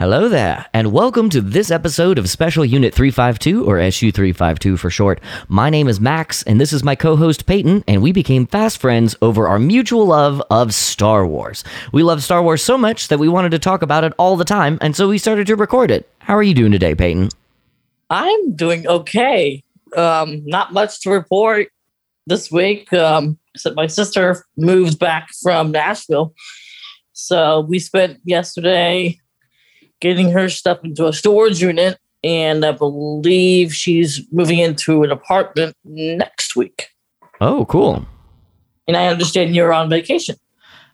Hello there, and welcome to this episode of Special Unit 352, or SU-352 for short. My name is Max, and this is my co-host Peyton, and we became fast friends over our mutual love of Star Wars. We love Star Wars so much that we wanted to talk about it all the time, and so we started to record it. How are you doing today, Peyton? I'm doing okay. Not much to report this week, except my sister moved back from Nashville. So we spent yesterday getting her stuff into a storage unit, and I believe she's moving into an apartment next week. Oh, cool. And I understand you're on vacation.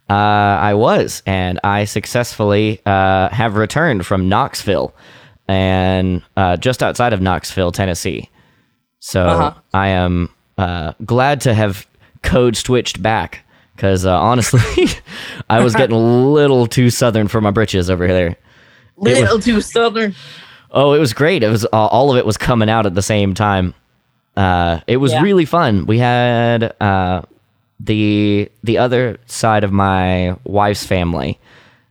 I was, and I successfully have returned from Knoxville, and just outside of Knoxville, Tennessee. So I am glad to have code switched back, because honestly, I was getting a little too southern for my britches over there. Oh, it was great. It was all of it was coming out at the same time. It was really fun. We had the other side of my wife's family,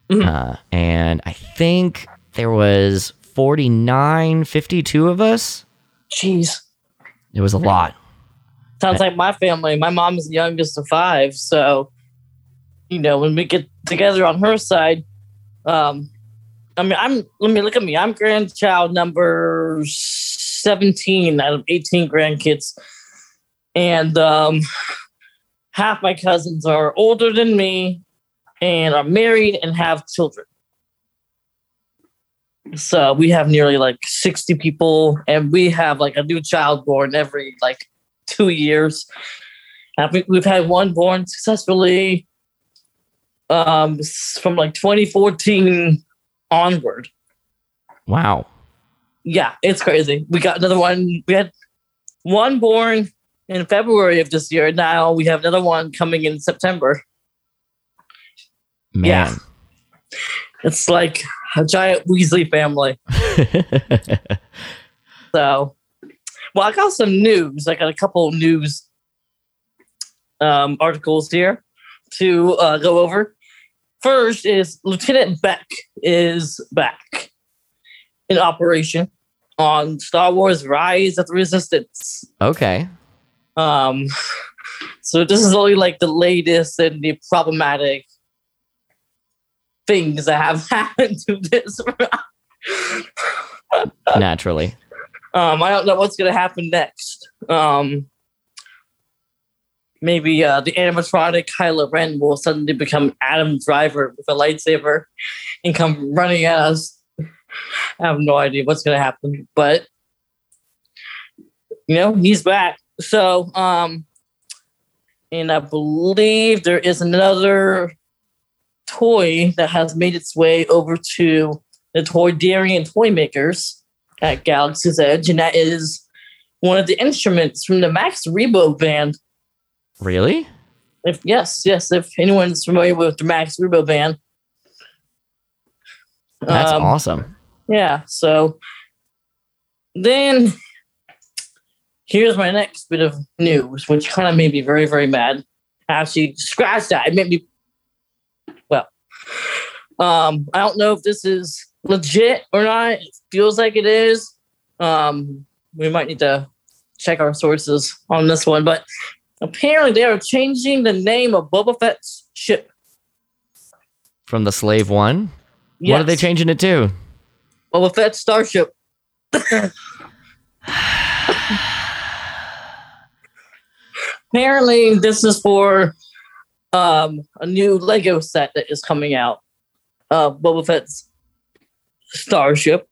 and I think there was 52 of us. Jeez, it was a lot. Sounds like my family. My mom's the youngest of five, so you know when we get together on her side. I mean, look at me. I'm grandchild number 17 out of 18 grandkids. And half my cousins are older than me and are married and have children. So we have nearly like 60 people, and we have like a new child born every like 2 years. And we've had one born successfully from like 2014 onward. Wow. Yeah, it's crazy. We got another one. We had one born in February of this year. Now we have another one coming in September. Man. Yeah. It's like a giant Weasley family. So, well, I got some news. I got a couple news articles here to go over. First is Lieutenant Beck is back in operation on Star Wars Rise of the Resistance. Okay. So this is only like the latest and the problematic things that have happened to this. Naturally. I don't know what's going to happen next. Maybe the animatronic Kylo Ren will suddenly become Adam Driver with a lightsaber and come running at us. I have no idea what's going to happen, but you know, he's back. So, and I believe there is another toy that has made its way over to the Toydarian toy makers at Galaxy's Edge, and that is one of the instruments from the Max Rebo Band. Really? Yes. If anyone's familiar with the Max Rebo Band, that's awesome. Yeah. So then, here's my next bit of news, which kind of made me very, very mad. Actually, scratch that. It made me. Well, I don't know if this is legit or not. It feels like it is. We might need to check our sources on this one, but. Apparently, they are changing the name of Boba Fett's ship. From the Slave One? Yes. What are they changing it to? Boba Fett's Starship. Apparently, this is for a new Lego set that is coming out. Boba Fett's Starship.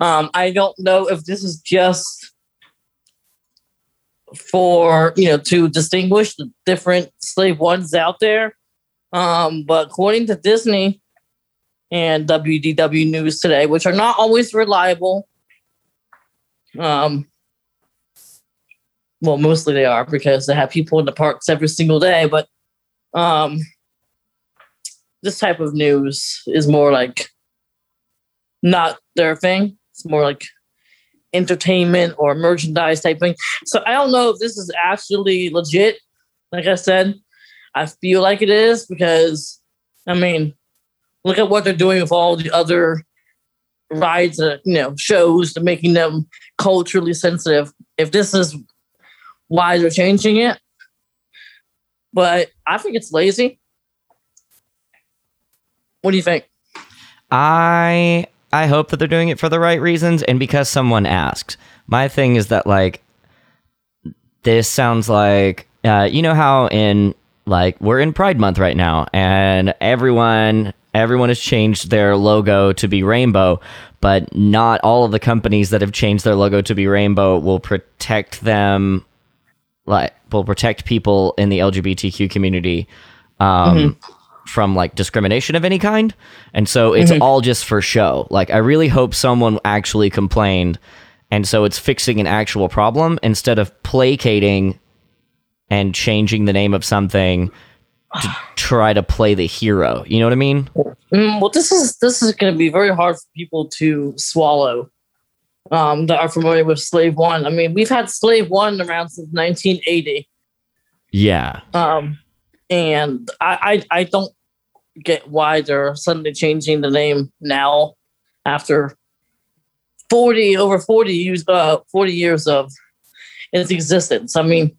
I don't know if this is just for, you know, to distinguish the different Slave Ones out there. But according to Disney and WDW News Today, which are not always reliable, well, mostly they are because they have people in the parks every single day, but this type of news is more like not their thing. It's more like entertainment or merchandise type thing. So I don't know if this is actually legit. Like I said, I feel like it is because, I mean, Look at what they're doing with all the other rides, shows, and making them culturally sensitive. If this is why they're changing it, but I think it's lazy. What do you think? I hope that they're doing it for the right reasons and because someone asks. My thing is that, like, this sounds like, you know how in, like, we're in Pride Month right now, and everyone has changed their logo to be rainbow, but not all of the companies that have changed their logo to be rainbow will protect them, like, will protect people in the LGBTQ community from, like, discrimination of any kind. And so it's all just for show. Like, I really hope someone actually complained, and so it's fixing an actual problem instead of placating and changing the name of something to try to play the hero. You know what I mean? Well, this is going to be very hard for people to swallow that are familiar with Slave One. I mean, we've had Slave One around since 1980. Yeah. And I don't get why they're suddenly changing the name now after 40 years of its existence. I mean,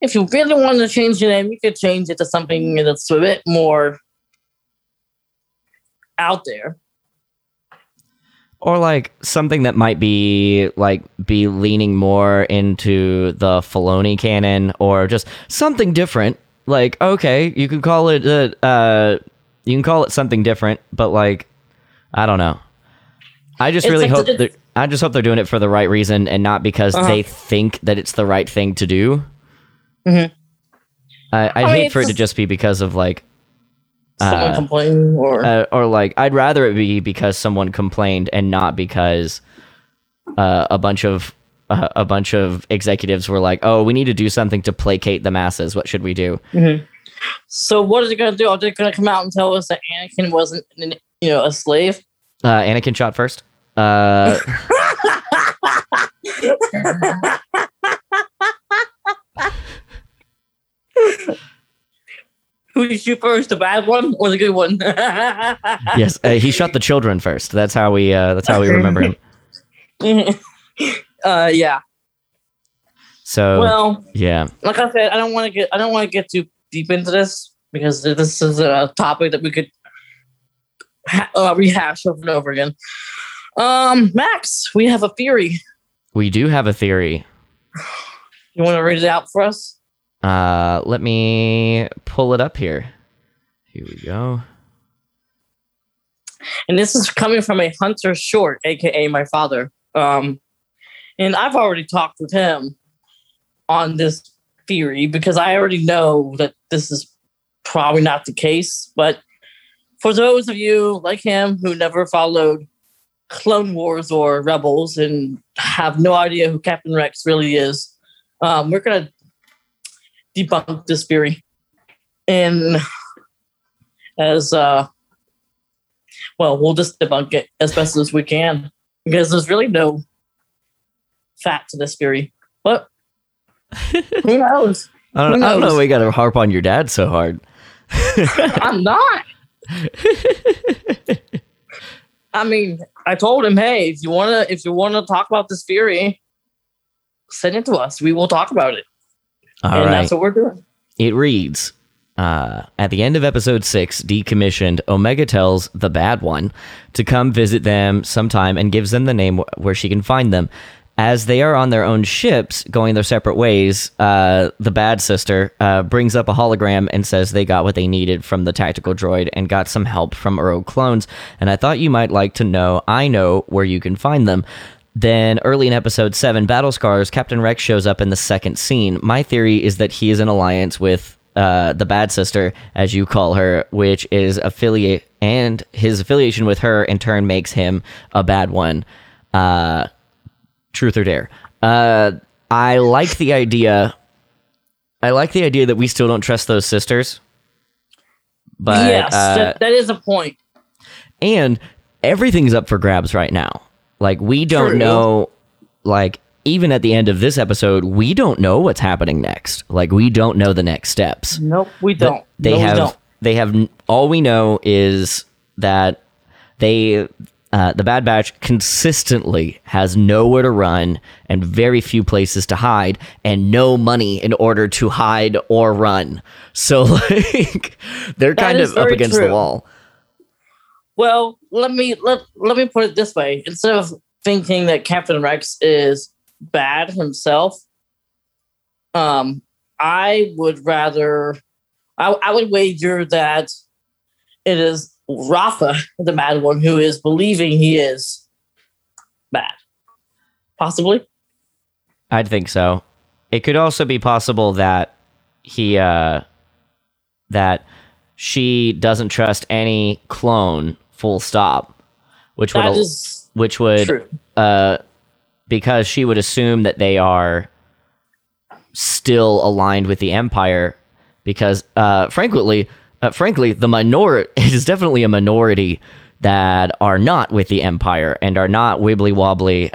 if you really want to change your name, you could change it to something that's a bit more out there. Or, like, something that might be, like, be leaning more into the Filoni canon, or just something different. Like, okay, you can call it something different, but, like, I don't know. I just hope they're doing it for the right reason and not because they think that it's the right thing to do. I'd hate for it to just be because of, like, someone complaining, or like, I'd rather it be because someone complained and not because a bunch of executives were like, "Oh, we need to do something to placate the masses. What should we do?" So what are they going to do? Are they going to come out and tell us that Anakin wasn't, a slave? Anakin shot first. Who did you first, the bad one or the good one? Yes, he shot the children first. That's how we remember him. Yeah. So, well, yeah. Like I said, I don't want to get too deep into this because this is a topic that we could rehash over and over again. Max, we have a theory. We do have a theory. You want to read it out for us? Let me pull it up here. Here we go. And this is coming from a Hunter Short, aka my father. And I've already talked with him on this theory because I already know that this is probably not the case. But for those of you like him who never followed Clone Wars or Rebels and have no idea who Captain Rex really is, we're going to debunk this theory. And as, we'll just debunk it as best as we can because there's really no fat to this theory. But who knows? I don't know why you got to harp on your dad so hard. I'm not. I mean, I told him, hey, if you wanna talk about this theory, send it to us. We will talk about it. That's what we're doing. It reads, at the end of episode 6, Decommissioned, Omega tells the bad one to come visit them sometime and gives them the name where she can find them. As they are on their own ships, going their separate ways, the bad sister brings up a hologram and says they got what they needed from the tactical droid and got some help from rogue clones, and I thought you might like to know I know where you can find them. Then, early in episode 7, Battle Scars, Captain Rex shows up in the second scene. My theory is that he is in alliance with the bad sister, as you call her, which is affiliate, and his affiliation with her, in turn, makes him a bad one. Truth or dare. I like the idea that we still don't trust those sisters. But yes, that is a point. And everything's up for grabs right now. Like, we don't know, like, even at the end of this episode, we don't know what's happening next. Like, we don't know the next steps. Nope, we don't. They have They have, all we know is that they, the Bad Batch consistently has nowhere to run and very few places to hide and no money in order to hide or run. So like they're kind of up against the wall. Well, let me put it this way. Instead of thinking that Captain Rex is bad himself, I would wager that it is Rafa, the Mad One, who is believing he is bad. Possibly? I'd think so. It could also be possible that he, that she doesn't trust any clone, full stop, which would, because she would assume that they are still aligned with the Empire, because, frankly, it is definitely a minority that are not with the Empire and are not wibbly-wobbly,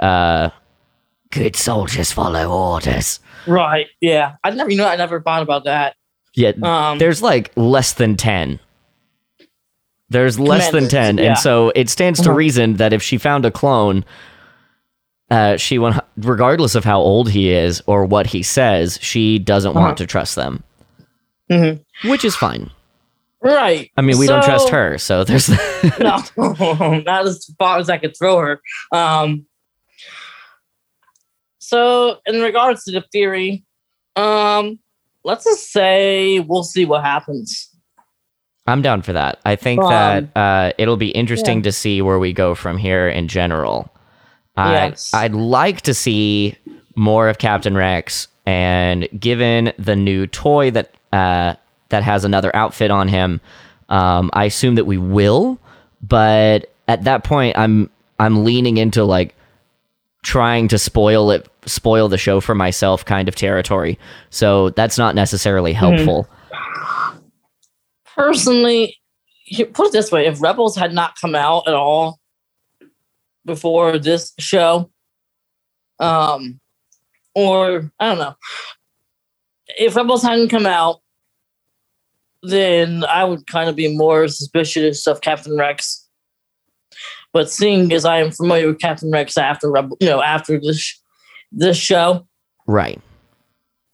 good soldiers follow orders. Right, yeah. I never thought about that. Yeah, there's like less than 10. There's less than 10, yeah. And so it stands to reason that if she found a clone, she went, regardless of how old he is or what he says, she doesn't want to trust them. Mm-hmm. Which is fine. Right. I mean, we don't trust her, so there's... No, not as far as I could throw her. So, in regards to the theory, let's just say we'll see what happens. I'm down for that. I think that it'll be interesting to see where we go from here in general. Yes. I'd like to see more of Captain Rex, and given the new toy that... that has another outfit on him. I assume that we will, but at that point, I'm leaning into like trying to spoil the show for myself kind of territory. So that's not necessarily helpful. Personally, put it this way: if Rebels had not come out at all before this show, or I don't know, if Rebels hadn't come out, then I would kind of be more suspicious of Captain Rex. But seeing as I am familiar with Captain Rex after this show, right?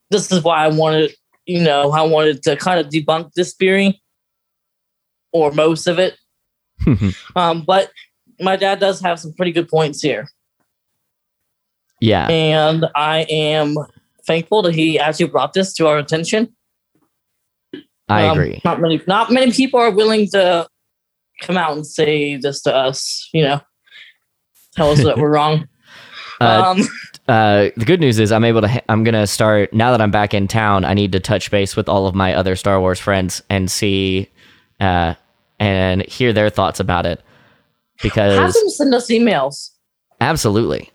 This is why I wanted to kind of debunk this theory, or most of it. But my dad does have some pretty good points here. Yeah, and I am thankful that he actually brought this to our attention. I agree. Not many people are willing to come out and say this to us, tell us that we're wrong. The good news is I'm going to start, now that I'm back in town, I need to touch base with all of my other Star Wars friends and see, and hear their thoughts about it. Because have them send us emails. Absolutely.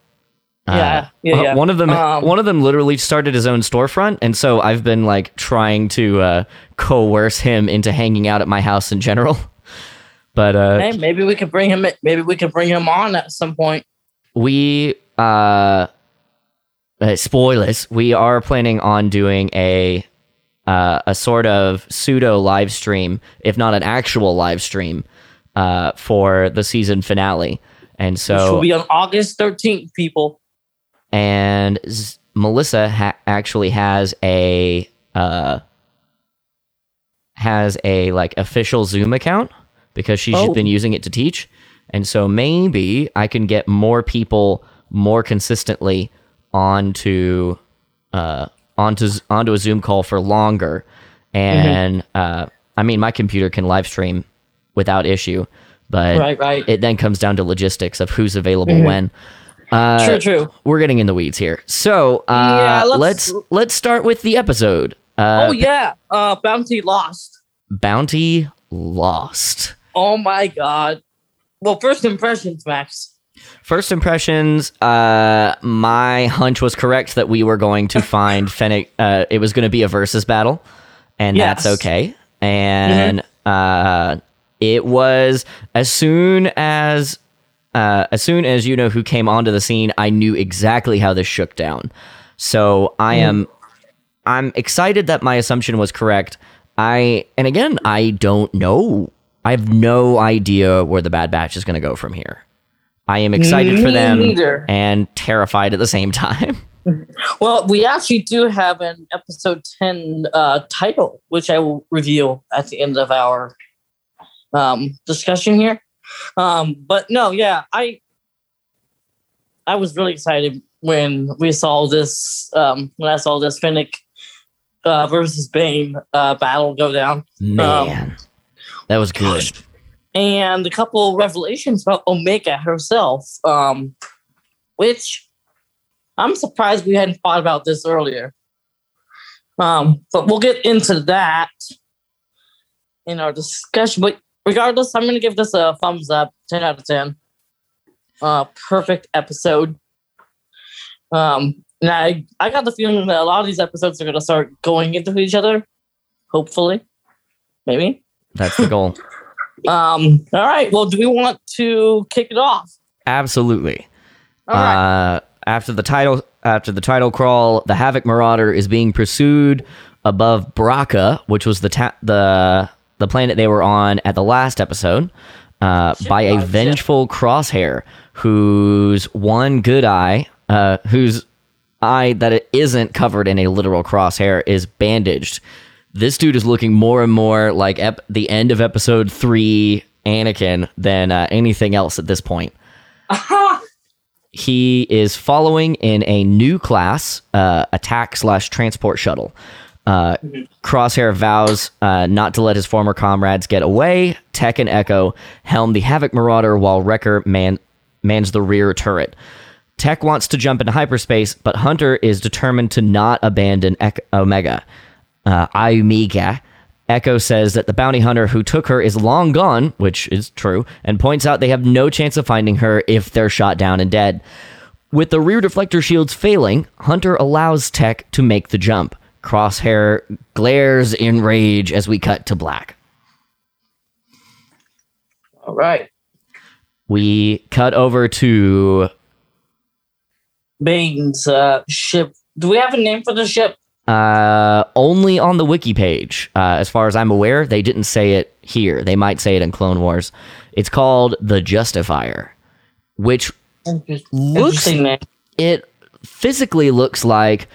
Yeah. One of them literally started his own storefront, and so I've been like trying to coerce him into hanging out at my house in general. But hey, maybe we could bring him. Maybe we could bring him on at some point. We spoilers. We are planning on doing a sort of pseudo live stream, if not an actual live stream, for the season finale, and so it will be on August 13th, people. And Melissa actually has a like official Zoom account because she's been using it to teach, and so maybe I can get more people more consistently onto a Zoom call for longer. And I mean, my computer can live stream without issue, but it then comes down to logistics of who's available when. True. We're getting in the weeds here. So let's start with the episode. Bounty Lost. Bounty Lost. Oh my God. Well, first impressions, Max. First impressions. My hunch was correct that we were going to find Fennec. It was going to be a versus battle, and that's okay. And it was as soon as who came onto the scene, I knew exactly how this shook down. So I'm excited that my assumption was correct. I don't know. I have no idea where the Bad Batch is going to go from here. I am excited for them and terrified at the same time. Well, we actually do have an episode 10 title, which I will reveal at the end of our discussion here. But no, yeah, I was really excited when we saw this, when I saw this Fennec versus Bane battle go down. Man, that was good. And a couple revelations about Omega herself, which I'm surprised we hadn't thought about this earlier. But we'll get into that in our discussion. But regardless, I'm going to give this a thumbs up, 10 out of 10. Perfect episode. And I got the feeling that a lot of these episodes are going to start going into each other. Hopefully. Maybe. That's the goal. All right. Well, do we want to kick it off? Absolutely. All right. After the title crawl, the Havoc Marauder is being pursued above Braca, which was the planet they were on at the last episode, by a vengeful Crosshair, whose eye that isn't covered in a literal crosshair is bandaged. This dude is looking more and more like the end of episode 3 Anakin than anything else at this point. He is following in a new class attack/transport shuttle. Crosshair vows not to let his former comrades get away. Tech and Echo helm the Havoc Marauder while Wrecker mans the rear turret. Tech wants to jump into hyperspace, but Hunter is determined to not abandon Omega. Echo says that the bounty hunter who took her is long gone, which is true, and points out they have no chance of finding her if they're shot down and dead. With the rear deflector shields failing, Hunter allows Tech to make the jump. Crosshair glares in rage as we cut to black. All right. We cut over to Bane's ship. Do we have a name for the ship? Only on the wiki page. As far as I'm aware, they didn't say it here. They might say it in Clone Wars. It's called The Justifier, which it physically looks like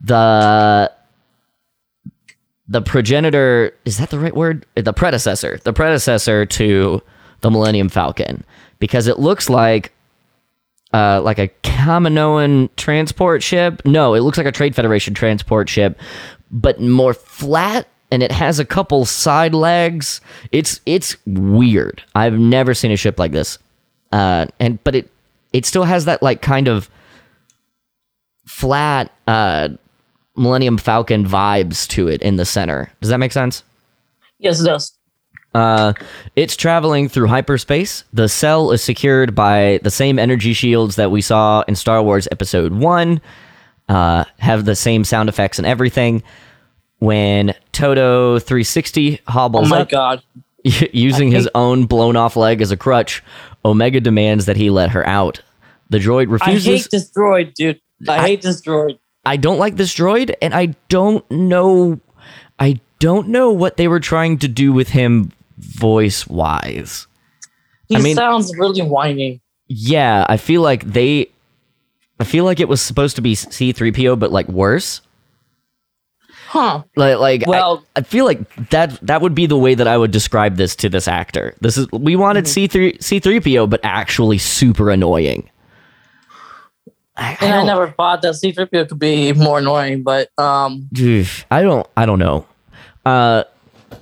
the progenitor. Is that the right word? The predecessor to the Millennium Falcon, because it looks like a Kaminoan transport ship. No, it looks like a Trade Federation transport ship, but more flat, and it has a couple side legs. It's weird. I've never seen a ship like this. But it still has that like kind of flat Millennium Falcon vibes to it in the center. Does that make sense? Yes, it does. It's traveling through hyperspace. The cell is secured by the same energy shields that we saw in Star Wars Episode 1, have the same sound effects and everything. When Todo 360 hobbles up, using his own blown-off leg as a crutch, Omega demands that he let her out. The droid refuses. I hate this droid, dude. I hate this droid. I don't like this droid, and I don't know what they were trying to do with him voice-wise. He sounds really whiny. Yeah, I feel like it was supposed to be C-3PO, but like worse. Huh. I feel like that would be the way that I would describe this to this actor. We wanted C-3PO, but actually super annoying. I never thought that C-3PO could be more annoying, but I don't know.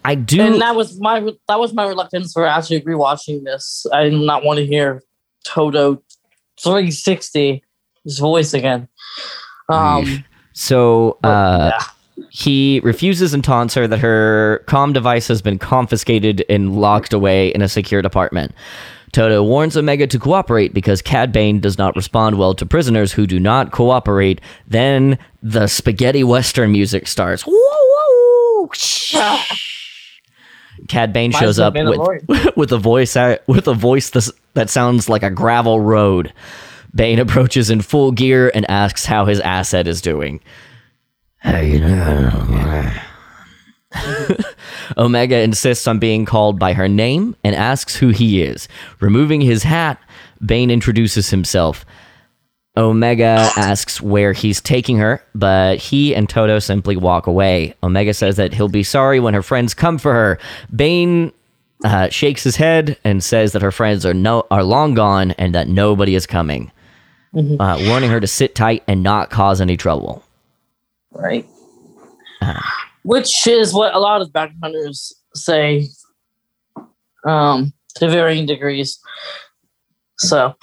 I do, and that was my reluctance for actually rewatching this. I did not want to hear Todo 360's voice again. He refuses and taunts her that her comm device has been confiscated and locked away in a secure apartment. Todo warns Omega to cooperate because Cad Bane does not respond well to prisoners who do not cooperate. Then the spaghetti western music starts. Cad Bane shows up with a voice that sounds like a gravel road. Bane approaches in full gear and asks how his asset is doing. Omega insists on being called by her name and asks who he is. Removing his hat, Bane introduces himself. Omega asks where he's taking her, but he and Todo simply walk away. Omega says that he'll be sorry when her friends come for her. Bane shakes his head and says that her friends are long gone and that nobody is coming, warning her to sit tight and not cause any trouble. Right. Which is what a lot of backhunters say, to varying degrees. So,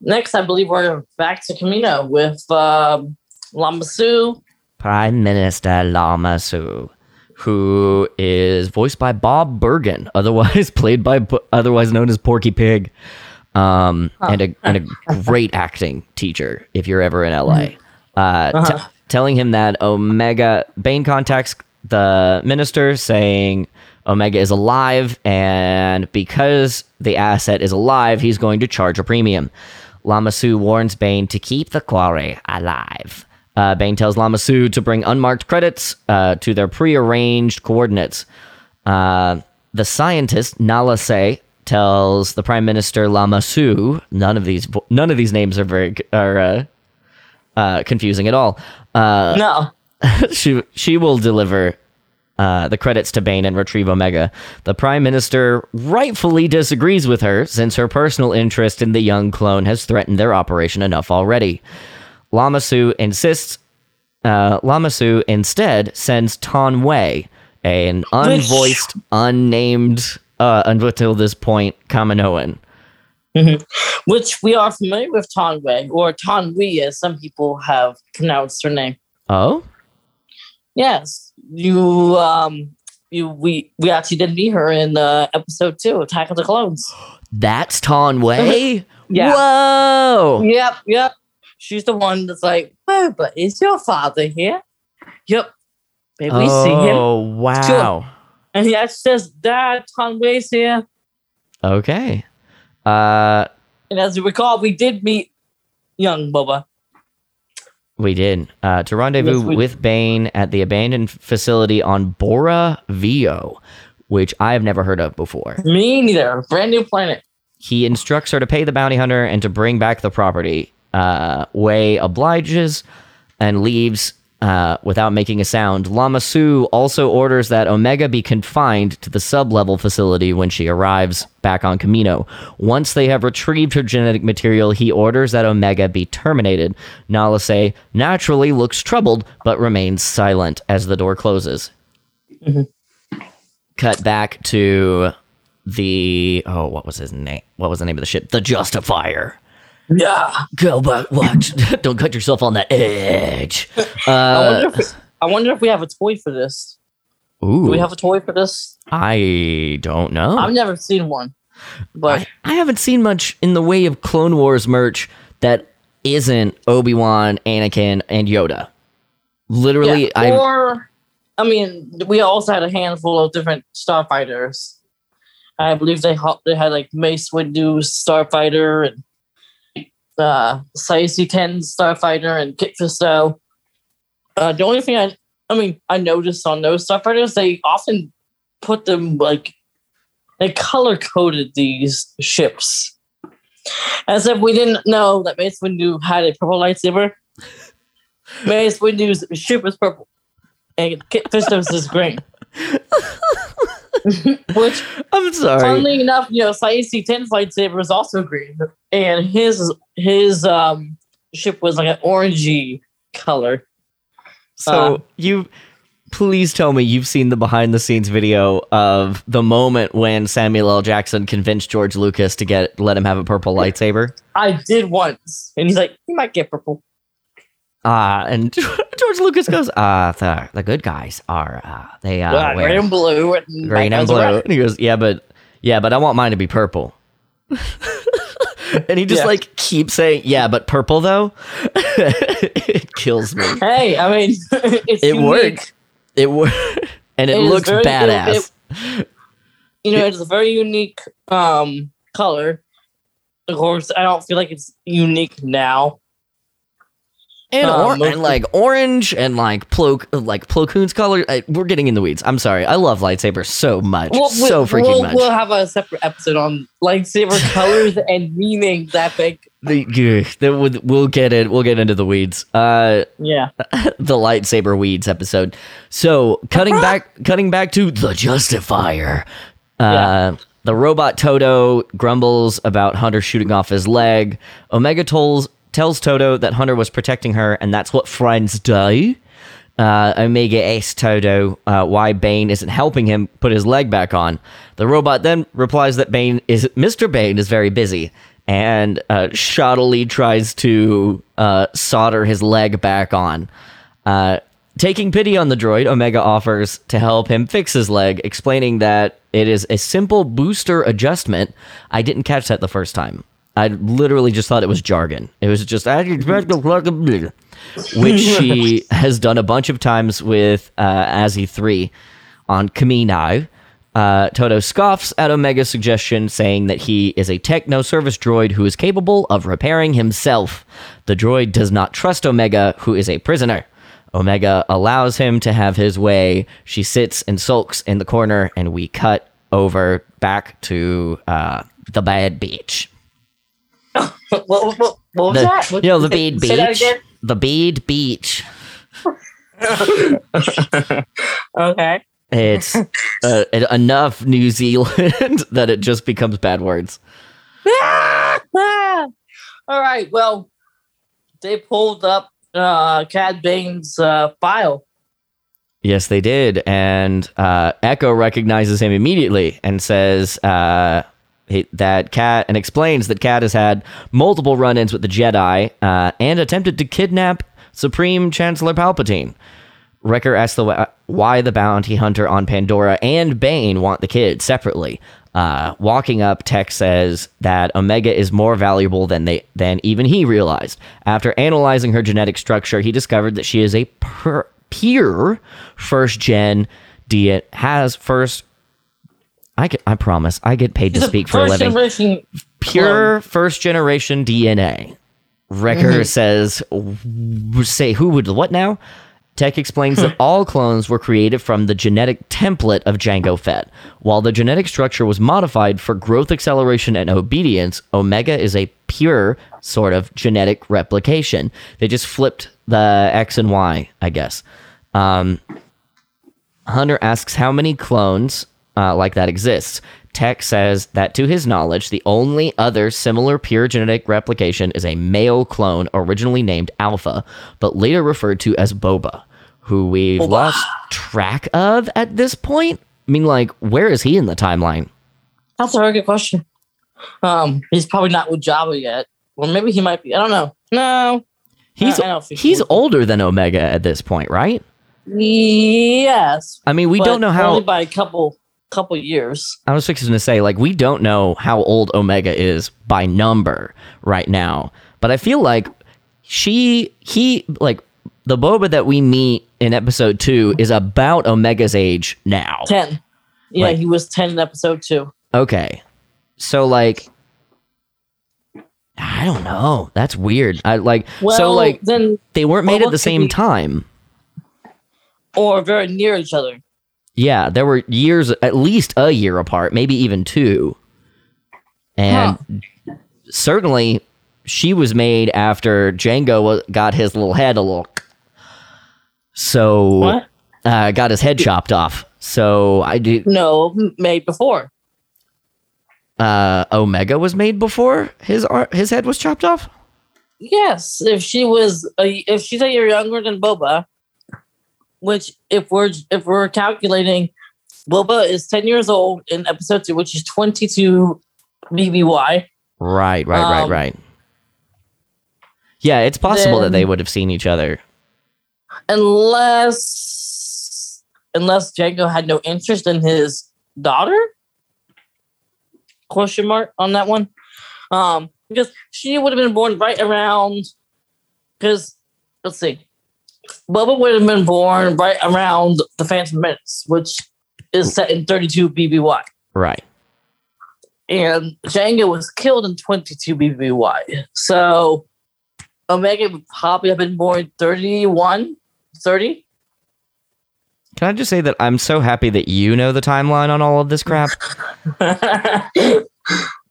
next, I believe we're back to Camino with Lama Su. Prime Minister Lama Su, who is voiced by Bob Bergen, otherwise known as Porky Pig, and a great acting teacher if you're ever in LA. Telling him that Bane contacts the minister saying Omega is alive, and because the asset is alive, he's going to charge a premium. Lama Su warns Bane to keep the quarry alive. Bane tells Lama Su to bring unmarked credits to their prearranged coordinates. The scientist Nala Se tells the Prime Minister Lama Su, none of these names are very confusing at all. No, she will deliver the credits to Bane and retrieve Omega. The Prime Minister rightfully disagrees with her, since her personal interest in the young clone has threatened their operation enough already. Lama Su instead sends Taun We, an unvoiced, unnamed, until this point, Kaminoan. Mm-hmm. Which we are familiar with Taun We, or Taun We, as some people have pronounced her name. Oh? Yes. We actually did meet her in episode 2, Attack of the Clones. That's Taun We? Yeah. Whoa! Yep. She's the one that's like, oh, but is your father here? Yep. Maybe we see him. Oh, wow. Sure. And he actually says, Dad, Taun We's here. Okay. And as you recall, we did meet young Boba. We did. To rendezvous with Bane at the abandoned facility on Bora Vio, which I have never heard of before. Me neither. Brand new planet. He instructs her to pay the bounty hunter and to bring back the property. Wei obliges and leaves without making a sound. Lama Su also orders that Omega be confined to the sub-level facility when she arrives back on Camino. Once they have retrieved her genetic material, he orders that Omega be terminated. Nala Se naturally looks troubled, but remains silent as the door closes. Mm-hmm. Cut back to what was the name of the ship? The Justifier. Yeah, go back. Watch. Don't cut yourself on that edge. I wonder if we have a toy for this. Ooh, do we have a toy for this? I don't know. I've never seen one, but I haven't seen much in the way of Clone Wars merch that isn't Obi-Wan, Anakin, and Yoda. Literally, yeah, we also had a handful of different starfighters. I believe they had like Mace Windu's starfighter and Size C-10 Starfighter and Kit Fisto. The only thing I noticed on those Starfighters, they often put them they color coded these ships, as if we didn't know that Mace Windu had a purple lightsaber. Mace Windu's ship is purple, and Kit Fisto's is green. Which, I'm sorry. Funnily enough, Size C-10's lightsaber is also green, and his ship was like an orangey color. So please tell me you've seen the behind-the-scenes video of the moment when Samuel L. Jackson convinced George Lucas to let him have a purple lightsaber. I did once, and he's like, "You might get purple." And George Lucas goes, the good guys are, they are green and blue. And he goes, yeah, but I want mine to be purple. And he just keeps saying, yeah, but purple though. It kills me. Hey, it worked. It worked. And it looks badass. It's a very unique, color. Of course, I don't feel like it's unique now. And like orange and like Plo Koon's color. We're getting in the weeds. I'm sorry. I love lightsabers so much. Well, so freaking much. We'll have a separate episode on lightsaber colors and meanings. That big. We'll get it. We'll get into the weeds. Yeah. The lightsaber weeds episode. So cutting back to The Justifier. Yeah. The robot Todo grumbles about Hunter shooting off his leg. Omega tells Todo that Hunter was protecting her, and that's what friends do. Omega asks Todo why Bane isn't helping him put his leg back on. The robot then replies that Mr. Bane is very busy, and shoddily tries to solder his leg back on. Taking pity on the droid, Omega offers to help him fix his leg, explaining that it is a simple booster adjustment. I didn't catch that the first time. I literally just thought it was jargon. It was just... which she has done a bunch of times with ASI 3 on Camino. Todo scoffs at Omega's suggestion, saying that he is a techno service droid who is capable of repairing himself. The droid does not trust Omega, who is a prisoner. Omega allows him to have his way. She sits and sulks in the corner, and we cut over back to the Bad Batch. What was that? You know, the Bad Batch. The Bad Batch. Okay. It's enough New Zealand that it just becomes bad words. All right. Well, they pulled up Cad Bane's file. Yes, they did. And Echo recognizes him immediately and says explains that Cad has had multiple run-ins with the Jedi and attempted to kidnap Supreme Chancellor Palpatine. Wrecker asks why the bounty hunter on Pantora and Bane want the kid separately. Walking up, Tech says that Omega is more valuable than even he realized. After analyzing her genetic structure, he discovered that she is a pure first-gen Diet has first... I promise, I get paid to speak for a living. Pure first-generation DNA. Wrecker says, what now? Tech explains that all clones were created from the genetic template of Jango Fett. While the genetic structure was modified for growth acceleration and obedience, Omega is a pure sort of genetic replication. They just flipped the X and Y, I guess. Hunter asks how many clones like that exists. Tech says that to his knowledge, the only other similar pure genetic replication is a male clone originally named Alpha, but later referred to as Boba, who we've lost track of at this point. I mean, like, where is he in the timeline? That's a very good question. He's probably not with Jabba yet. Well, maybe he might be. I don't know. No. He's older than Omega at this point, right? Yes. I mean, we don't know how... Only by a couple years. I was fixing to say, like, we don't know how old Omega is by number right now, but I feel like the Boba that we meet in episode 2 is about Omega's age now. 10. Yeah, like, he was 10 in episode 2. Okay. So, like, I don't know. That's weird. They weren't made at the same time. Or very near each other. Yeah, there were years, at least a year apart, maybe even 2. And certainly she was made after Jango got his little head a little... So, got his head chopped off. So, I do... No, made before. Omega was made before his head was chopped off? Yes, if she's a year younger than Boba... Which, if we're calculating, Boba is 10 years old in episode 2, which is 22 BBY. Right. Yeah, it's possible that they would have seen each other. Unless Jango had no interest in his daughter? Question mark on that one. Because she would have been born right around... Because, let's see. Bubba would have been born right around The Phantom Menace, which is set in 32 BBY. Right. And Jango was killed in 22 BBY. So Omega would probably have been born 31, 30. Can I just say that I'm so happy that you know the timeline on all of this crap?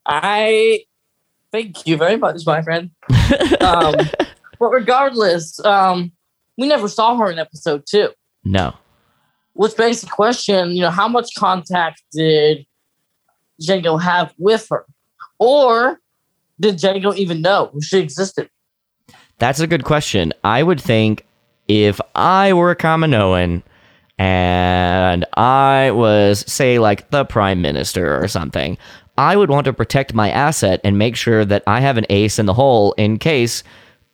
I thank you very much, my friend. But regardless, we never saw her in episode 2. No. Which begs the question, you know, how much contact did Jango have with her? Or did Jango even know she existed? That's a good question. I would think if I were a Kaminoan and I was, say, like the Prime Minister or something, I would want to protect my asset and make sure that I have an ace in the hole in case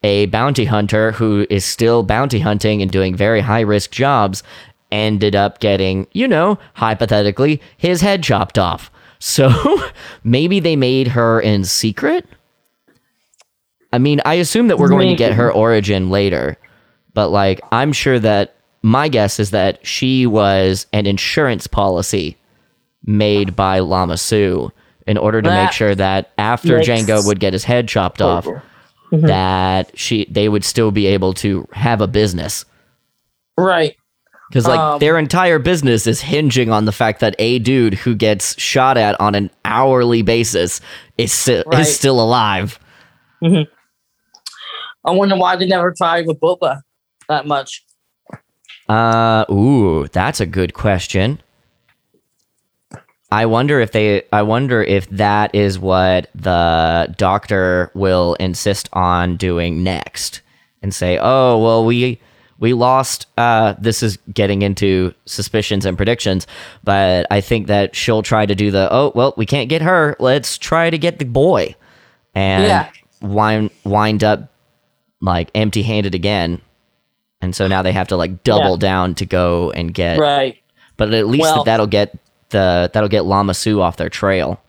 a bounty hunter who is still bounty hunting and doing very high-risk jobs ended up getting, you know, hypothetically, his head chopped off. So maybe they made her in secret? I mean, I assume that we're going to get her origin later, but like, I'm sure that my guess is that she was an insurance policy made by Lama Su in order to make sure that after Jango would get his head chopped off, that they would still be able to have a business. Right. Because like their entire business is hinging on the fact that a dude who gets shot at on an hourly basis is still alive. Mm-hmm. I wonder why they never tried with Boba that much. Ooh, that's a good question. I wonder if that is what the doctor will insist on doing next, and say, "Oh, well, we lost." This is getting into suspicions and predictions, but I think that she'll try to do we can't get her. Let's try to get the boy, and wind up like empty-handed again, and so now they have to like double down to go and get. Right, but at least that'll get. That'll get Lama Su off their trail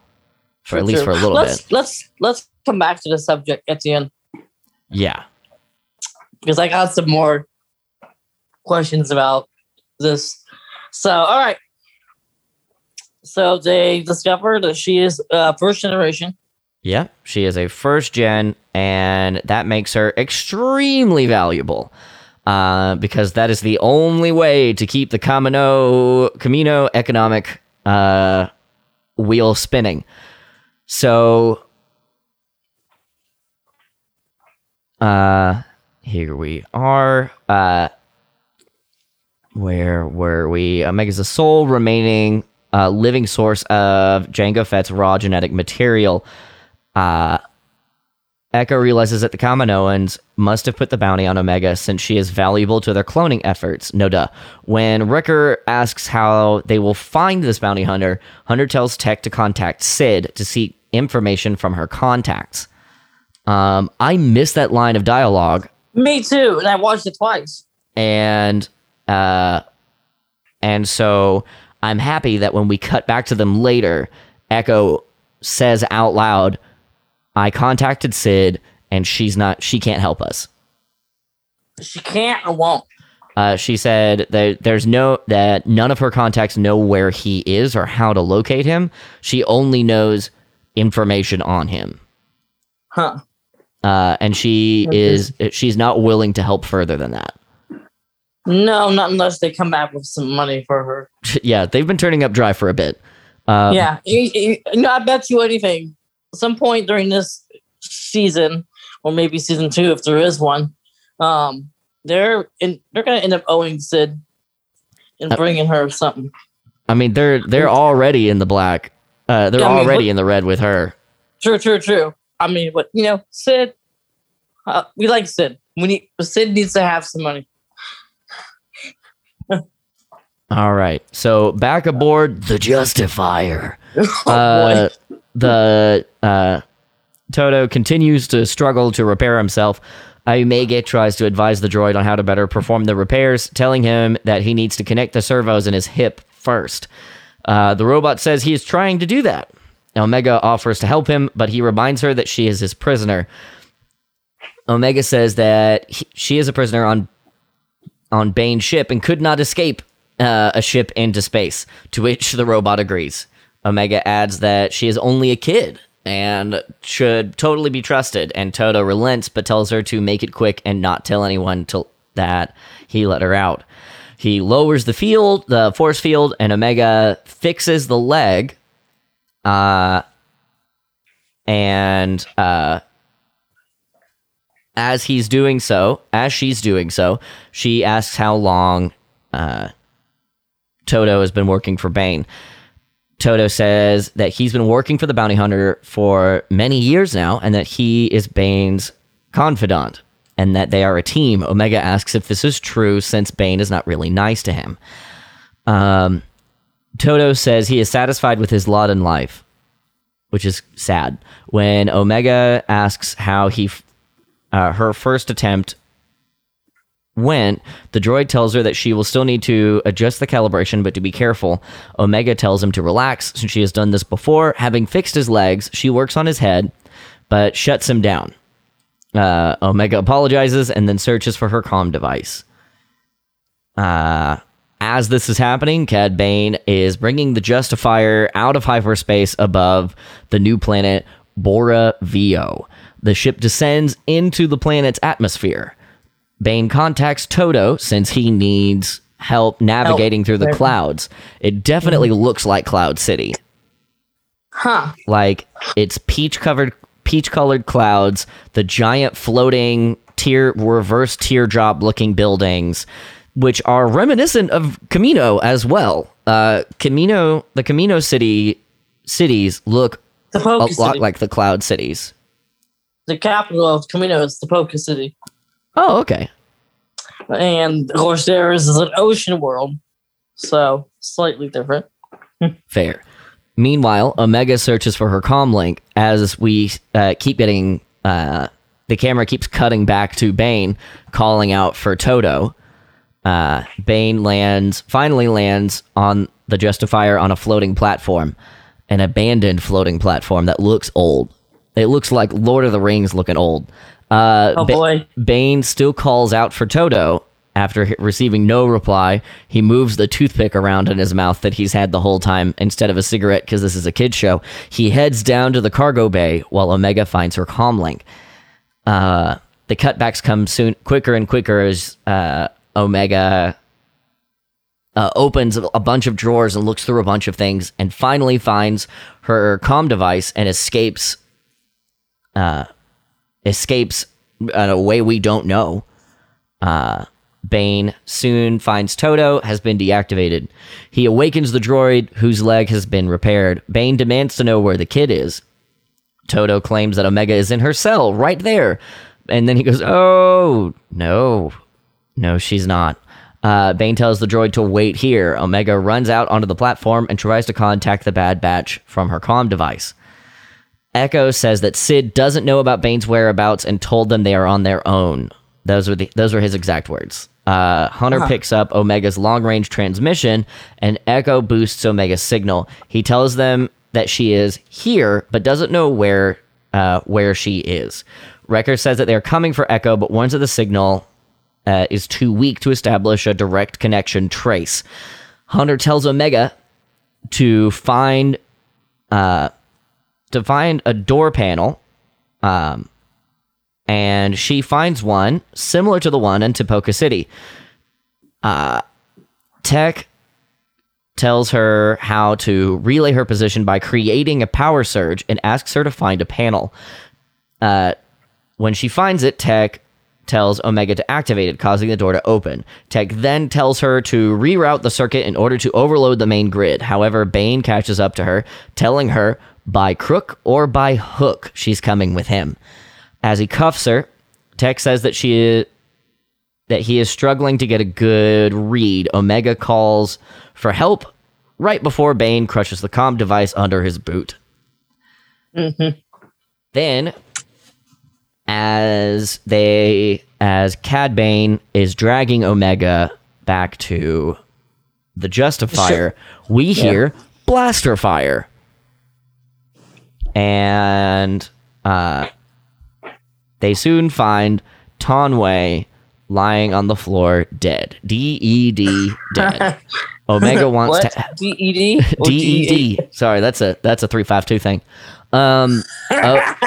for at least for a little bit. Let's come back to the subject at the end. Yeah. Because I got some more questions about this. So, all right. So they discovered that she is first generation. Yeah, she is a first gen, and that makes her extremely valuable. Because that is the only way to keep the Camino economic wheel spinning. So here we are. Where were we? Omega's the sole remaining living source of Jango Fett's raw genetic material. Echo realizes that the Kaminoans must have put the bounty on Omega since she is valuable to their cloning efforts. No duh. When Wrecker asks how they will find this bounty hunter, Hunter tells Tech to contact Sid to seek information from her contacts. I missed that line of dialogue. Me too, and I watched it twice. And so I'm happy that when we cut back to them later, Echo says out loud, I contacted Sid, and she can't help us. She can't or won't. She said that that none of her contacts know where he is or how to locate him. She only knows information on him. Huh. And she's not willing to help further than that. No, not unless they come back with some money for her. Yeah, they've been turning up dry for a bit. Yeah, you know, I bet you anything. Some point during this season, or maybe season 2, if there is one, they're going to end up owing Sid and bringing her something. I mean, they're already in the black. In the red with her. True. I mean, but you know, Sid. We like Sid. Sid needs to have some money. All right, so back aboard the Justifier. Oh, boy. The Todo continues to struggle to repair himself. Omega tries to advise the droid on how to better perform the repairs, telling him that he needs to connect the servos in his hip first. The robot says he is trying to do that. Omega offers to help him, but he reminds her that she is his prisoner. Omega says that she is a prisoner on Bane's ship and could not escape a ship into space, to which the robot agrees. Omega adds that she is only a kid and should totally be trusted. And Todo relents, but tells her to make it quick and not tell anyone that he let her out. He lowers the force field, and Omega fixes the leg. As he's doing so, as she's doing so, she asks how long Todo has been working for Bane. Todo says that he's been working for the bounty hunter for many years now, and that he is Bane's confidant, and that they are a team. Omega asks if this is true, since Bane is not really nice to him. Todo says he is satisfied with his lot in life, which is sad. When Omega asks how her first attempt went, the droid tells her that she will still need to adjust the calibration, but to be careful. Omega tells him to relax, since she has done this before. Having fixed his legs, she works on his head, but shuts him down. Omega apologizes and then searches for her comm device. As this is happening, Cad Bane is bringing the Justifier out of hyperspace above the new planet Bora Vio. The ship descends into the planet's atmosphere. Bane contacts Todo, since he needs help navigating through the clouds. It definitely looks like Cloud City. Huh. Like, it's peach-colored clouds, the giant floating reverse teardrop-looking buildings, which are reminiscent of Camino as well. The Camino cities look a lot like the Cloud cities. The capital of Camino is the Poca City. Oh, okay. And Crosshair is an ocean world, so slightly different. Fair. Meanwhile, Omega searches for her comm link as we keep getting... the camera keeps cutting back to Bane calling out for Todo. Bane finally lands on the Justifier on a floating platform, an abandoned floating platform that looks old. It looks like Lord of the Rings looking old. Bane still calls out for Todo. After receiving no reply, he moves the toothpick around in his mouth that he's had the whole time instead of a cigarette, because this is a kid's show. He heads down to the cargo bay while Omega finds her comlink. The cutbacks come soon, quicker and quicker, as Omega opens a bunch of drawers and looks through a bunch of things, and finally finds her comm device and escapes in a way we don't know. Bane soon finds Todo has been deactivated. He awakens the droid whose leg has been repaired. Bane demands to know where the kid is. Todo claims that Omega is in her cell right there, and then he goes, "Oh no, she's not." Bane tells the droid to wait here. Omega runs out onto the platform and tries to contact the Bad Batch from her comm device. Echo says that Sid doesn't know about Bane's whereabouts and told them they are on their own. Those were his exact words. Hunter picks up Omega's long-range transmission, and Echo boosts Omega's signal. He tells them that she is here, but doesn't know where she is. Wrecker says that they are coming for Echo, but warns that the signal is too weak to establish a direct connection trace. Hunter tells Omega to find... To find a door panel, and she finds one similar to the one in Topoka City. Tech tells her how to relay her position by creating a power surge and asks her to find a panel. When she finds it, Tech tells Omega to activate it, causing the door to open. Tech then tells her to reroute the circuit in order to overload the main grid. However, Bane catches up to her, telling her by crook or by hook she's coming with him. As he cuffs her, Tech says that he is struggling to get a good read. Omega calls for help right before Bane crushes the comm device under his boot. Mm-hmm. Then... As Cad Bane is dragging Omega back to the Justifier, we hear blaster fire. And they soon find Taun We lying on the floor dead. D-E-D, dead. Omega wants to... D-E-D? D-E-D. Sorry, that's a 352 thing. Omega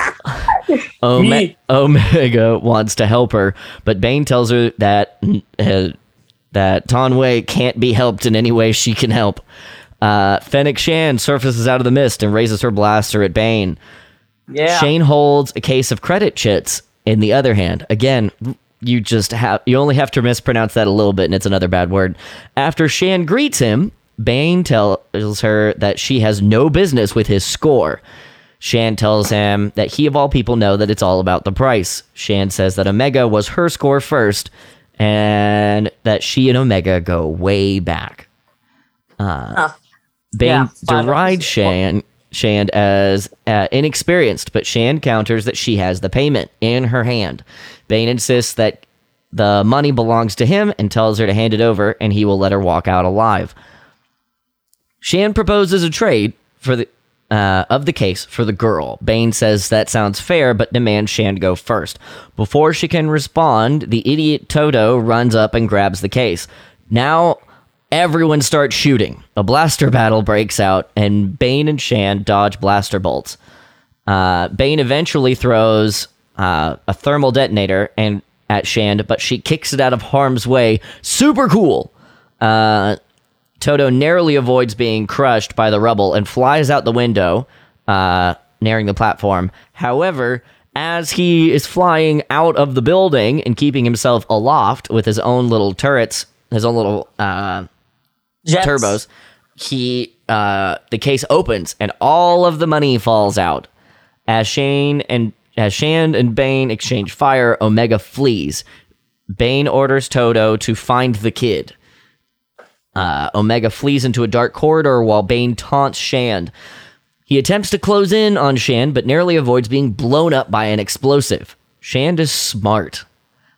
wants to help her, but Bane tells her that that Taun We can't be helped in any way she can help. Fennec Shand surfaces out of the mist and raises her blaster at Bane. Yeah. Shane holds a case of credit chits in the other hand. Again, you only have to mispronounce that a little bit, and it's another bad word. After Shand greets him, Bane tells her that she has no business with his score. Shand tells him that he, of all people, know that it's all about the price. Shand says that Omega was her score first, and that she and Omega go way back. Bane derides Shand as inexperienced, but Shand counters that she has the payment in her hand. Bane insists that the money belongs to him and tells her to hand it over, and he will let her walk out alive. Shand proposes a trade for the of the case for the girl. Bane says that sounds fair, but demands Shand go first. Before she can respond, the idiot Todo runs up and grabs the case. Now everyone starts shooting. A blaster battle breaks out, and Bane and Shand dodge blaster bolts. Bane eventually throws a thermal detonator at Shand, but she kicks it out of harm's way. Super cool! Todo narrowly avoids being crushed by the rubble and flies out the window, nearing the platform. However, as he is flying out of the building and keeping himself aloft with his own little turrets, his own little... jets. Turbos. The case opens and all of the money falls out. As Shand and Bane exchange fire, Omega flees. Bane orders Todo to find the kid. Omega flees into a dark corridor while Bane taunts Shand. He attempts to close in on Shand, but narrowly avoids being blown up by an explosive. Shand is smart.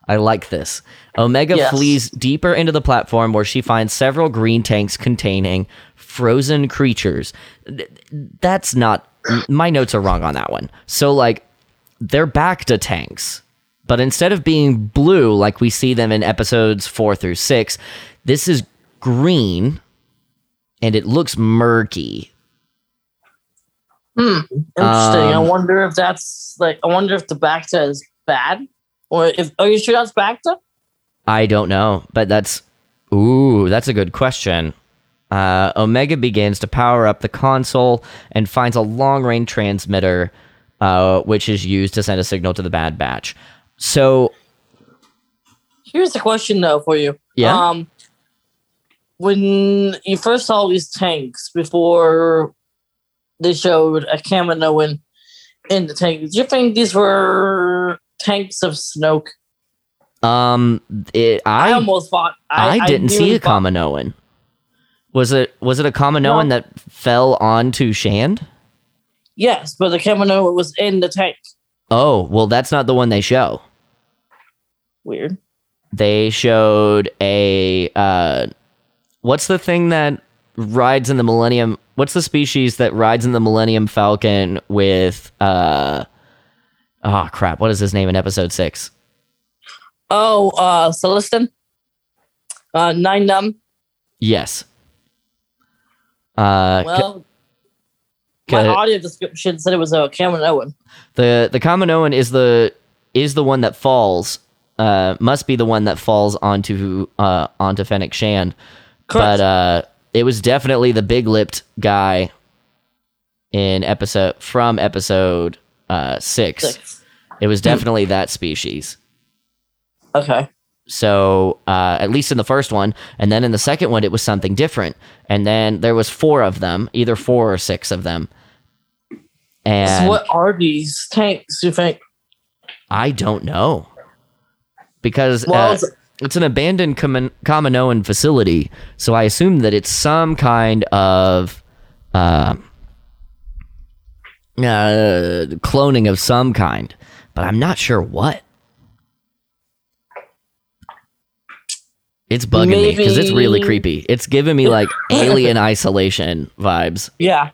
I like this. Omega flees deeper into the platform where she finds several green tanks containing frozen creatures. That's not... My notes are wrong on that one. So, like, they're Bacta tanks. But instead of being blue, like we see them in episodes 4 through 6, this is green, and it looks murky. Interesting. I wonder if the Bacta is bad. Are you sure that's Bacta? I don't know, but that's a good question. Omega begins to power up the console and finds a long-range transmitter, which is used to send a signal to the Bad Batch. So, here's the question, though, for you. Yeah. When you first saw these tanks before they showed a Kaminoan in the tank, did you think these were tanks of Snoke? I almost thought I didn't see a Kaminoan. Was it a Kaminoan that fell onto Shand? Yes, but the Kaminoan was in the tank. Oh, well, that's not the one they show. Weird. They showed a what's the thing that rides in the Millennium? What's the species that rides in the Millennium Falcon with what is his name in episode 6? Oh, Celestin? Nine Numb? Yes. My audio description said it was a Kaminoan. The Kaminoan is the one that falls. Must be the one that falls onto Fennec Shand. Correct. But it was definitely the big-lipped guy from episode 6. It was definitely that species. Okay. So, at least in the first one, and then in the second one, it was something different. And then there was 4 of them, either 4 or 6 of them. And so what are these tanks, you think? I don't know. Because it's an abandoned Kaminoan facility, so I assume that it's some kind of cloning of some kind, but I'm not sure what. It's bugging me because it's really creepy. It's giving me like Alien Isolation vibes. Yeah.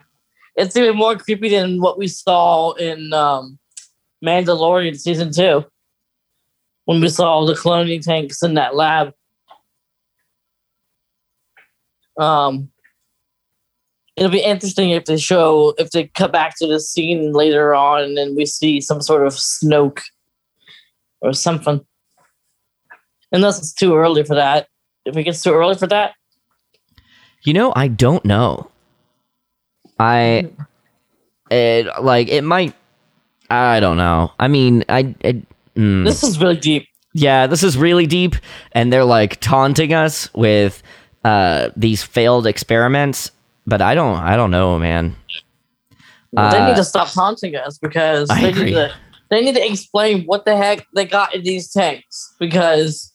It's even more creepy than what we saw in Mandalorian season 2 when we saw the cloning tanks in that lab. it'll be interesting if they show, if they cut back to this scene later on and we see some sort of Snoke or something. Unless it's too early for that. If it gets too early for that. You know, I don't know. I don't know. I mean, this is really deep. Yeah, this is really deep. And they're like taunting us with these failed experiments. But I don't know, man. They need to stop taunting us because they need to explain what the heck they got in these tanks, because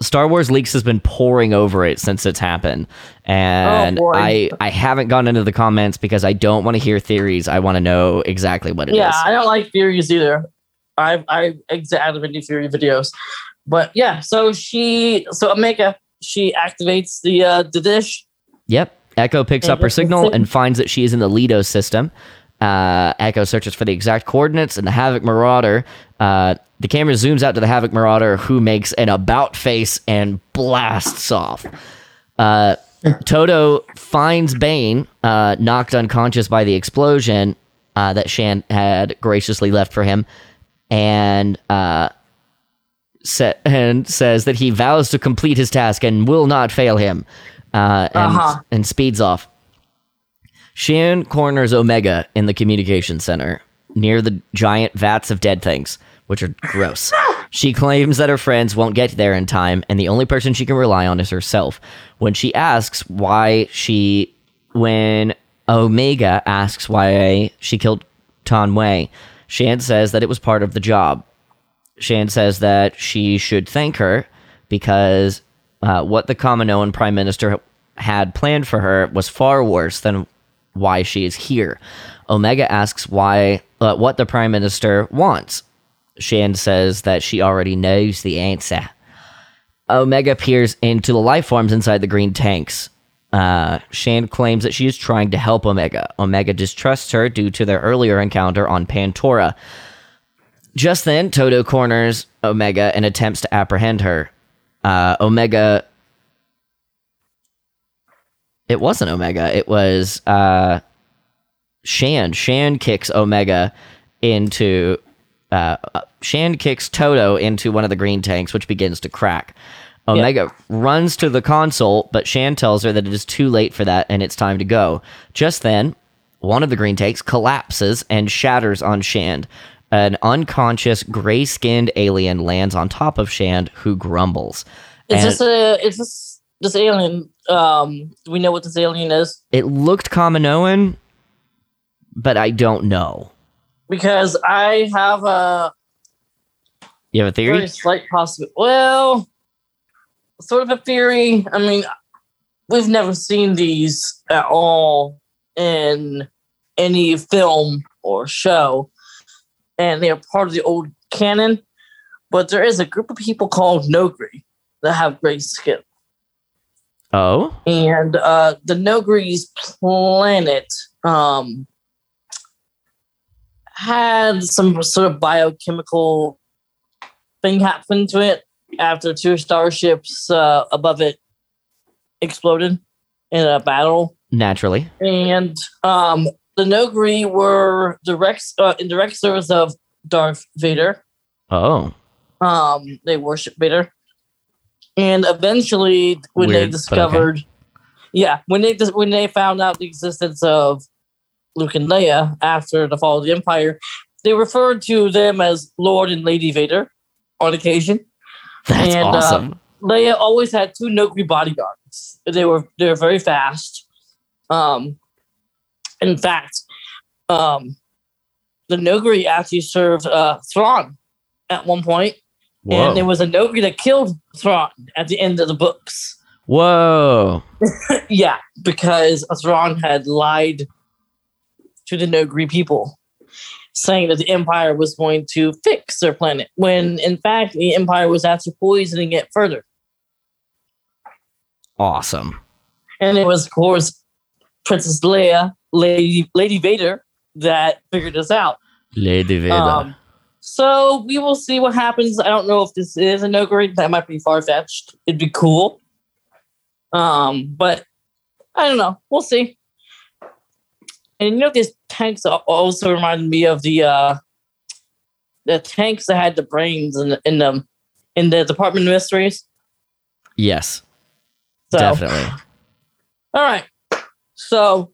Star Wars Leaks has been pouring over it since it's happened. And I haven't gone into the comments because I don't want to hear theories. I want to know exactly what it is. Yeah, I don't like theories either. I exactly theory videos. But yeah, so Omega, she activates the dish. Yep. Echo picks up her signal and finds that she is in the Lido system. Echo searches for the exact coordinates and the Havoc Marauder. The camera zooms out to the Havoc Marauder, who makes an about face and blasts off. Todo finds Bane, knocked unconscious by the explosion that Shand had graciously left for him, and says that he vows to complete his task and will not fail him. And speeds off. Shand corners Omega in the communication center near the giant vats of dead things, which are gross. She claims that her friends won't get there in time, and the only person she can rely on is herself. When Omega asks why she killed Taun We, Shand says that it was part of the job. Shand says that she should thank her because what the Kaminoan Prime Minister had planned for her was far worse than why she is here. Omega asks what the Prime Minister wants. Shand says that she already knows the answer. Omega peers into the life forms inside the green tanks. Shand claims that she is trying to help Omega. Omega distrusts her due to their earlier encounter on Pantora. Just then, Todo corners Omega and attempts to apprehend her. It wasn't Omega. It was Shand. Shand kicks Todo into one of the green tanks, which begins to crack. Omega runs to the console, but Shand tells her that it is too late for that and it's time to go. Just then, one of the green tanks collapses and shatters on Shand. An unconscious, gray-skinned alien lands on top of Shand, who grumbles. Is this alien? Do we know what this alien is? It looked Kaminoan, but I don't know. Because I have a... You have a theory? Very slight possibility. Well, sort of a theory. I mean, we've never seen these at all in any film or show. And they are part of the old canon, but there is a group of people called Nogri that have gray skin. Oh, and the Nogri's planet had some sort of biochemical thing happen to it after two starships above it exploded in a battle. Naturally, and the Nogri were in direct service of Darth Vader. Oh. They worship Vader. And eventually, when they found out the existence of Luke and Leia after the fall of the Empire, they referred to them as Lord and Lady Vader on occasion. That's awesome. Leia always had two Nogri bodyguards. They were very fast. In fact, the Nogri actually served Thrawn at one point. Whoa. And there was a Nogri that killed Thrawn at the end of the books. Whoa. Yeah, because Thrawn had lied to the Nogri people, saying that the Empire was going to fix their planet, when, in fact, the Empire was actually poisoning it further. Awesome. And it was, of course, Princess Leia, Lady Vader, that figured this out. Lady Vader. So we will see what happens. I don't know if this is a Nogri. That might be far-fetched. It'd be cool. But I don't know. We'll see. And you know, these tanks also reminded me of the tanks that had the brains in them in the Department of Mysteries. Yes, so. Definitely. All right. So,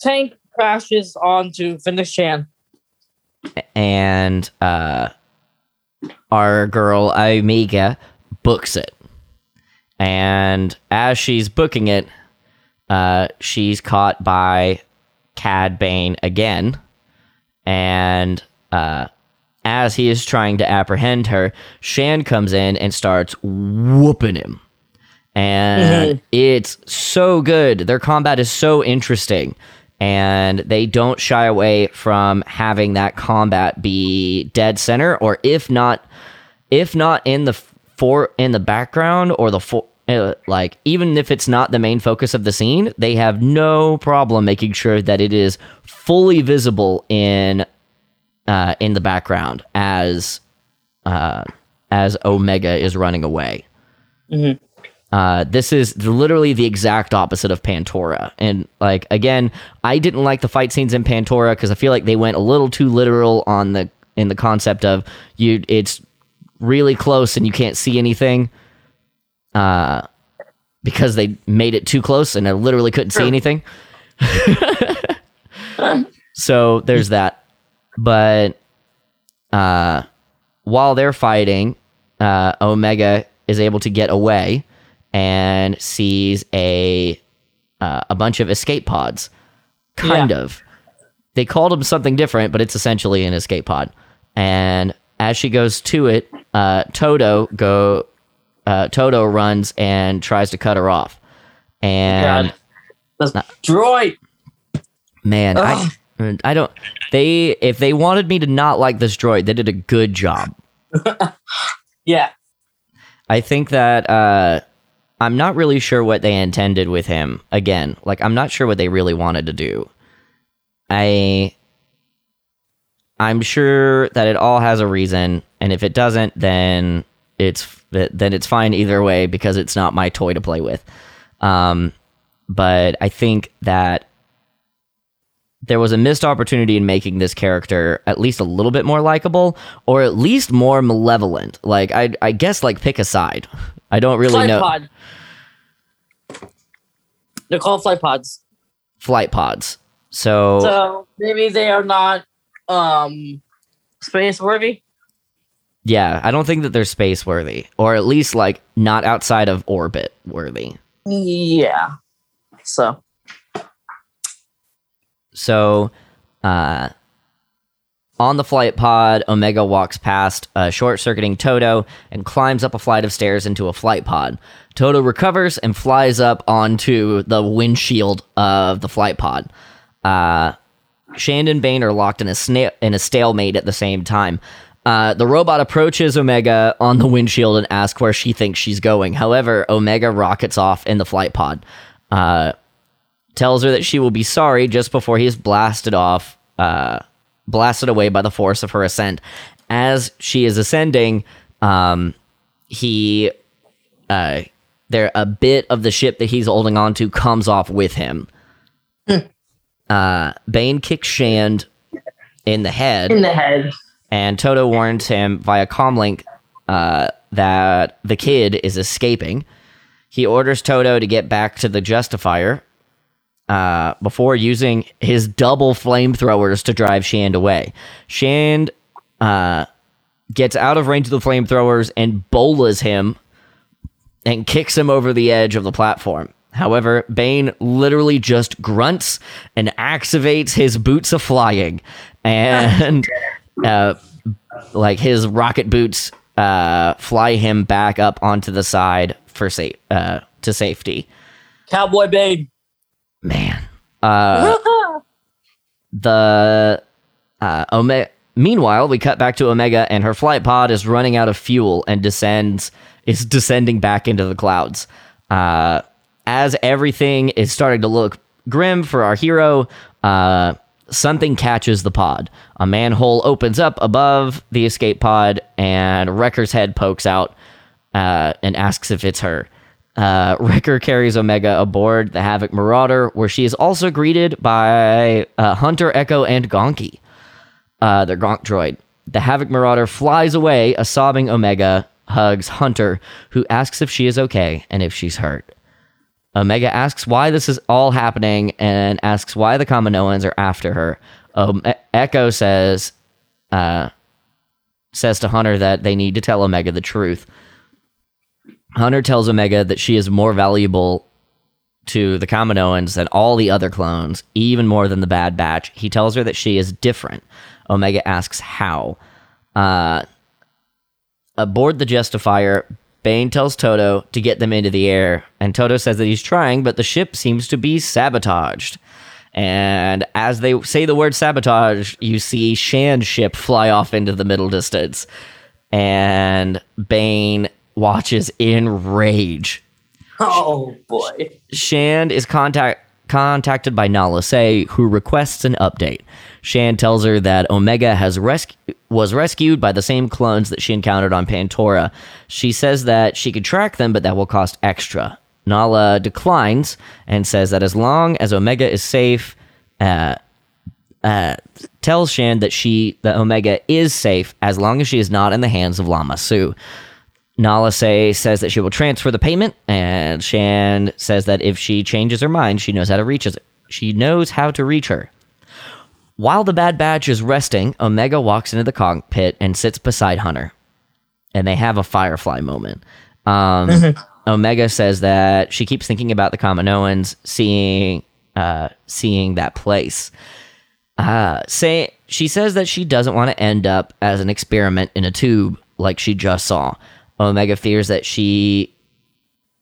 tank crashes onto Fennec Shand. And our girl Omega books it. And as she's booking it, she's caught by Cad Bane again. And as he is trying to apprehend her, Shand comes in and starts whooping him. And it's so good. Their combat is so interesting. And they don't shy away from having that combat be dead center, or if not in the in the background, or like, even if it's not the main focus of the scene, they have no problem making sure that it is fully visible in the background as Omega is running away. Mm-hmm. This is literally the exact opposite of Pantora. And, like, again, I didn't like the fight scenes in Pantora because I feel like they went a little too literal in the concept of it's really close and you can't see anything, because they made it too close and I literally couldn't see anything. So there's that. But while they're fighting, Omega is able to get away and sees a bunch of escape pods, kind of. They called them something different, but it's essentially an escape pod. And as she goes to it, Todo runs and tries to cut her off. And God. Destroy. Man, I don't. If they wanted me to not like this droid, they did a good job. Yeah, I think that. I'm not really sure what they intended with him. Again, like, I'm not sure what they really wanted to do. I'm sure that it all has a reason, and if it doesn't, then it's fine either way because it's not my toy to play with. But I think that there was a missed opportunity in making this character at least a little bit more likable, or at least more malevolent. Like, I guess, like, pick a side. I don't really know. Pod. They're called flight pods. Flight pods. So maybe they are not space worthy. Yeah, I don't think that they're space worthy, or at least, like, not outside of orbit worthy. Yeah. So, on the flight pod, Omega walks past short-circuiting Todo and climbs up a flight of stairs into a flight pod. Todo recovers and flies up onto the windshield of the flight pod. Shand and Bane are locked in a stalemate at the same time. The robot approaches Omega on the windshield and asks where she thinks she's going. However, Omega rockets off in the flight pod. Tells her that she will be sorry just before he is blasted away by the force of her ascent. As she is ascending, a bit of the ship that he's holding on to comes off with him. Bane kicks Shand in the head. And Todo warns him via comlink that the kid is escaping. He orders Todo to get back to the Justifier before using his double flamethrowers to drive Shand away. Shand gets out of range of the flamethrowers and bolas him and kicks him over the edge of the platform. However, Bane literally just grunts and activates his boots of flying. And his rocket boots fly him back up onto the side to safety. Cowboy Bane. Man, meanwhile, we cut back to Omega, and her flight pod is running out of fuel and is descending back into the clouds. As everything is starting to look grim for our hero, something catches the pod. A manhole opens up above the escape pod, and Wrecker's head pokes out and asks if it's her. Wrecker carries Omega aboard the Havoc Marauder, where she is also greeted by Hunter, Echo, and Gonki, their Gonk droid. The Havoc Marauder flies away. A sobbing Omega hugs Hunter, who asks if she is okay and if she's hurt. Omega asks why this is all happening and asks why the Kaminoans are after her. Echo says to Hunter that they need to tell Omega the truth. Hunter tells Omega that she is more valuable to the Kaminoans than all the other clones, even more than the Bad Batch. He tells her that she is different. Omega asks how. Aboard the Justifier, Bane tells Todo to get them into the air, and Todo says that he's trying, but the ship seems to be sabotaged. And as they say the word sabotage, you see Shand's ship fly off into the middle distance. And Bane watches in rage. Oh, boy. Shand is contacted by Nala Se, who requests an update. Shand tells her that Omega was rescued by the same clones that she encountered on Pantora. She says that she could track them, but that will cost extra. Nala declines and says that as long as Omega is safe, tells Shand that Omega is safe as long as she is not in the hands of Lama Su. Nala Se says that she will transfer the payment, and Shand says that if she changes her mind, she knows how to reach her. While the Bad Batch is resting, Omega walks into the cockpit and sits beside Hunter, and they have a Firefly moment. Omega says that she keeps thinking about the Kaminoans seeing that place. She says that she doesn't want to end up as an experiment in a tube like she just saw. Omega fears that she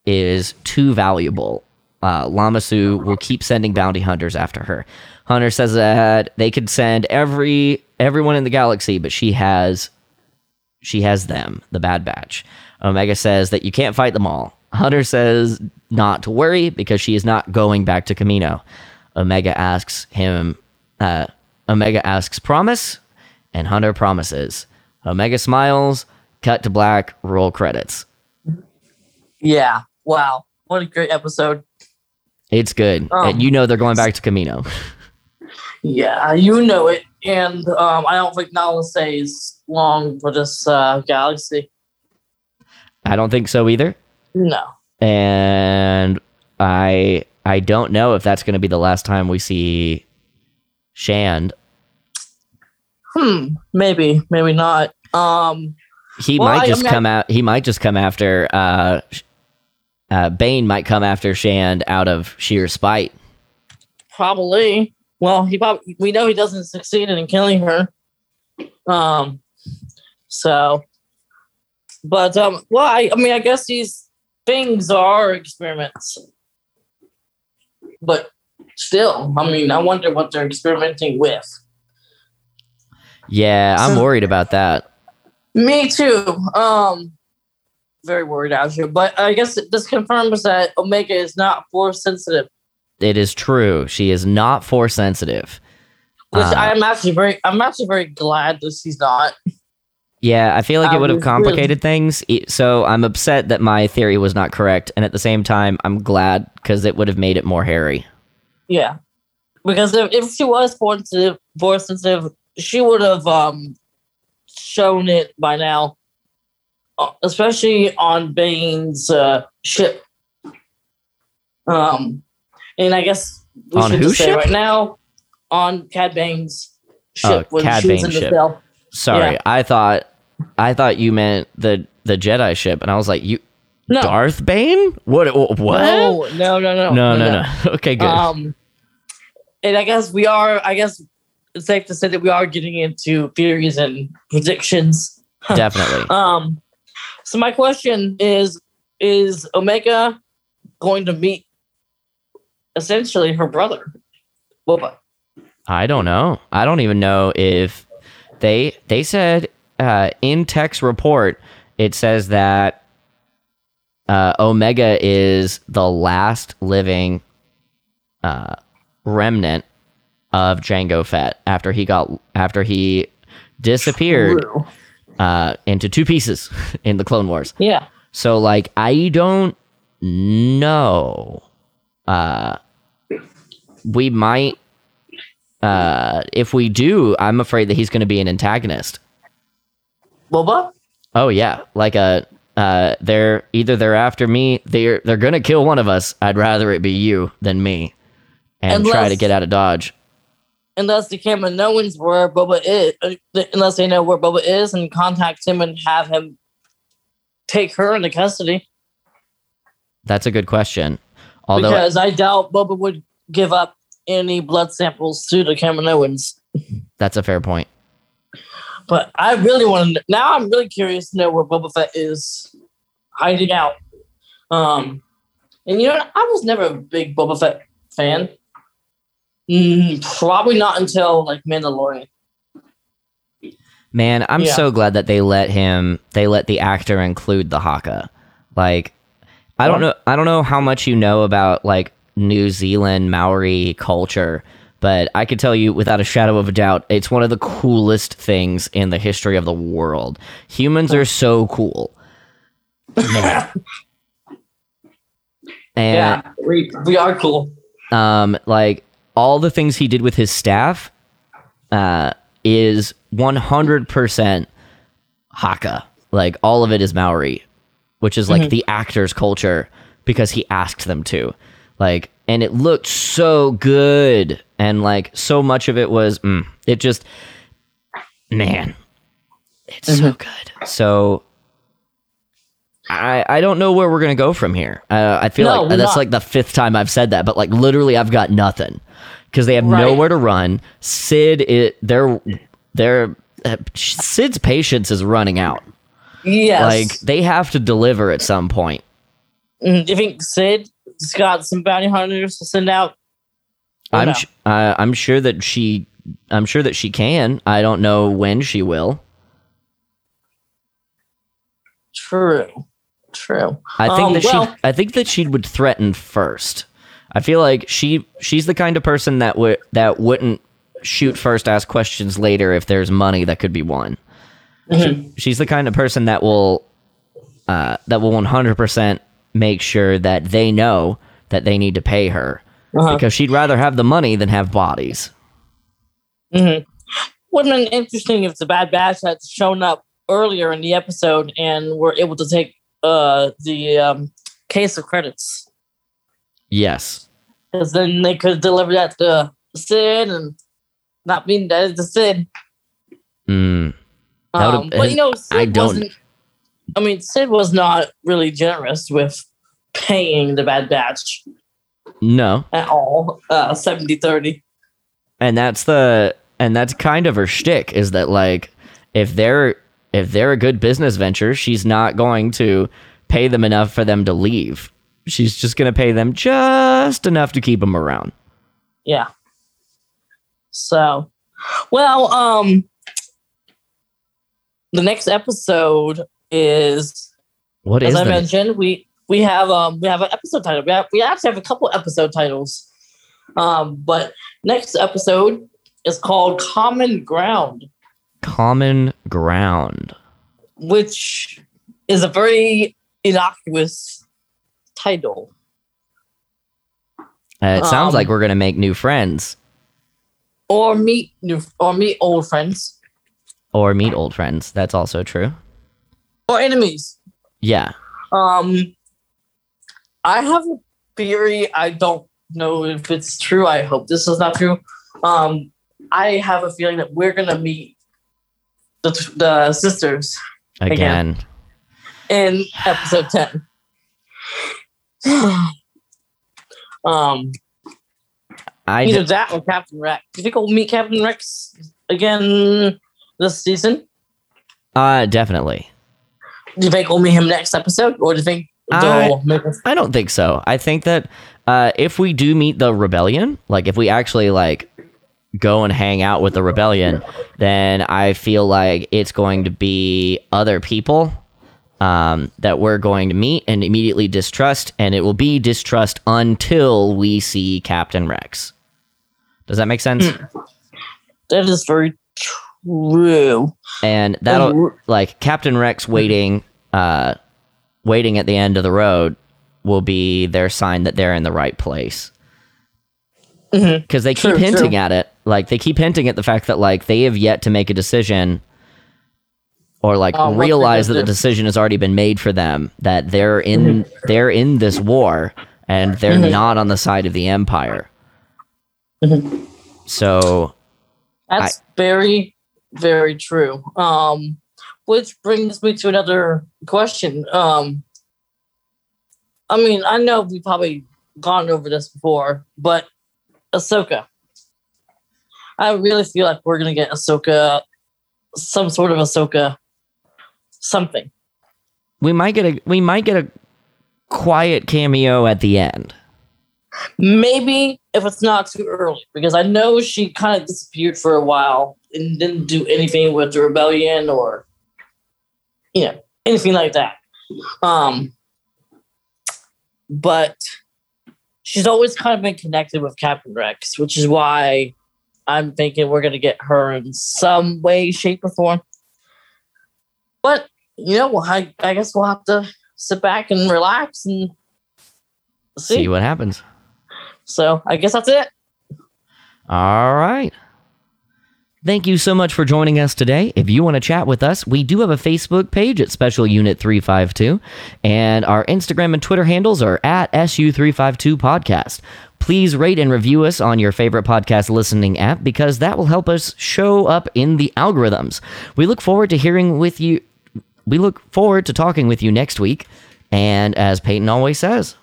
is too valuable. Lama Su will keep sending bounty hunters after her. Hunter says that they could send everyone in the galaxy, but she has them, the Bad Batch. Omega says that you can't fight them all. Hunter says not to worry because she is not going back to Camino. Omega asks promise, and Hunter promises. Omega smiles. Cut to black. Roll credits. Yeah. Wow. What a great episode. It's good. And you know they're going back to Camino. Yeah, you know it. And I don't think Nala Se is long for this galaxy. I don't think so either. No. And I don't know if that's going to be the last time we see Shand. Maybe. Maybe not. He might just come after. Bane might come after Shand out of sheer spite. Probably. Well, we know he doesn't succeed in killing her. I guess these things are experiments. But still, I wonder what they're experimenting with. Yeah, I'm worried about that. Me too. Very worried out here, but I guess this confirms that Omega is not force sensitive. It is true; she is not force sensitive. Which I'm actually very glad that she's not. Yeah, I feel like it would have complicated things. So I'm upset that my theory was not correct, and at the same time, I'm glad because it would have made it more hairy. Yeah, because if she was force sensitive, she would have shown it by now, especially on Bane's ship. And I guess we should just say right now on Cad Bane's ship when she was in the cell. Sorry, yeah. I thought you meant the Jedi ship, and I was like, Darth Bane? What? No. Okay, good. And I guess it's safe to say that we are getting into theories and predictions. Definitely. So my question is Omega going to meet essentially her brother, Boba? I don't know. I don't even know if they said in Tech's report, it says that Omega is the last living remnant of Jango Fett after he disappeared into two pieces in the Clone Wars. Yeah. So like I don't No. We might... if we do, I'm afraid that he's going to be an antagonist. Boba? Oh, yeah. Like a... they're after me. They're gonna kill one of us. I'd rather it be you than me, and try to get out of Dodge. Unless the Kaminoans where Boba is, unless they know where Boba is and contact him and have him take her into custody. That's a good question. Although because I doubt Boba would give up any blood samples to the Kaminoans. That's a fair point. But I really want to... Now I'm really curious to know where Boba Fett is hiding out. And you know, I was never a big Boba Fett fan. Probably not until, like, Mandalorian. Man, I'm so glad that they let him... They let the actor include the Haka. Like, I don't know how much you know about, like, New Zealand Maori culture... But I could tell you without a shadow of a doubt, it's one of the coolest things in the history of the world. Humans are so cool. We are cool. Like, all the things he did with his staff is 100% Haka. Like, all of it is Maori, which is, like, the actor's culture because he asked them to. Like, and it looked so good. And, like, so much of it was, it just, man, it's so good. So, I don't know where we're going to go from here. I feel like that's, like, the fifth time I've said that. But, like, literally, I've got nothing. Because they have nowhere to run. Sid's patience is running out. Yes. Like, they have to deliver at some point. Do you think Sid's got some bounty hunters to send out? I'm sure that she can. I don't know when she will. True. I think that she would threaten first. I feel like she's the kind of person that wouldn't shoot first, ask questions later if there's money that could be won. Mm-hmm. She's the kind of person that will 100% make sure that they know that they need to pay her. Because she'd rather have the money than have bodies. Mm-hmm. Wouldn't it be interesting if the Bad Batch had shown up earlier in the episode and were able to take the case of credits? Yes. Because then they could deliver that to Sid and not mean that it's to Sid. But, you know, Sid was not really generous with paying the Bad Batch. No. At all. 70-30. And that's kind of her shtick, is that, like, if they're a good business venture, she's not going to pay them enough for them to leave. She's just going to pay them just enough to keep them around. Yeah. So, well, the next episode is, we have an episode title. We actually have a couple episode titles. But next episode is called Common Ground. Common Ground. Which is a very innocuous title. It sounds like we're going to make new friends. Or meet old friends. Or meet old friends. That's also true. Or enemies. Yeah. I have a theory. I don't know if it's true. I hope this is not true. I have a feeling that we're going to meet the sisters again in episode 10. Either that or Captain Rex. Do you think we'll meet Captain Rex again this season? Definitely. Do you think we'll meet him next episode? Or do you think... I don't think so. I think that if we do meet the Rebellion, like if we actually like go and hang out with the Rebellion, then I feel like it's going to be other people that we're going to meet and immediately distrust, and it will be distrust until we see Captain Rex. Does that make sense? That is very true. And that'll like Captain Rex waiting at the end of the road will be their sign that they're in the right place. Because they keep hinting at it. Like, they keep hinting at the fact that, like, they have yet to make a decision or, like, realize that the decision has already been made for them, that they're in this war and they're not on the side of the Empire. So... That's very, very true. Which brings me to another question. I mean, I know we've probably gone over this before, but Ahsoka. I really feel like we're going to get Ahsoka, some sort of Ahsoka, something. We might get a quiet cameo at the end. Maybe if it's not too early, because I know she kind of disappeared for a while and didn't do anything with the rebellion or, you know, anything like that. But she's always kind of been connected with Captain Rex, which is why I'm thinking we're going to get her in some way, shape, or form. But, you know, I guess we'll have to sit back and relax and see what happens. So I guess that's it. All right. Thank you so much for joining us today. If you want to chat with us, we do have a Facebook page at Special Unit 352, and our Instagram and Twitter handles are at SU352 Podcast. Please rate and review us on your favorite podcast listening app, because that will help us show up in the algorithms. We look forward to talking with you next week. And as Peyton always says,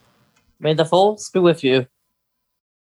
may the force be with you.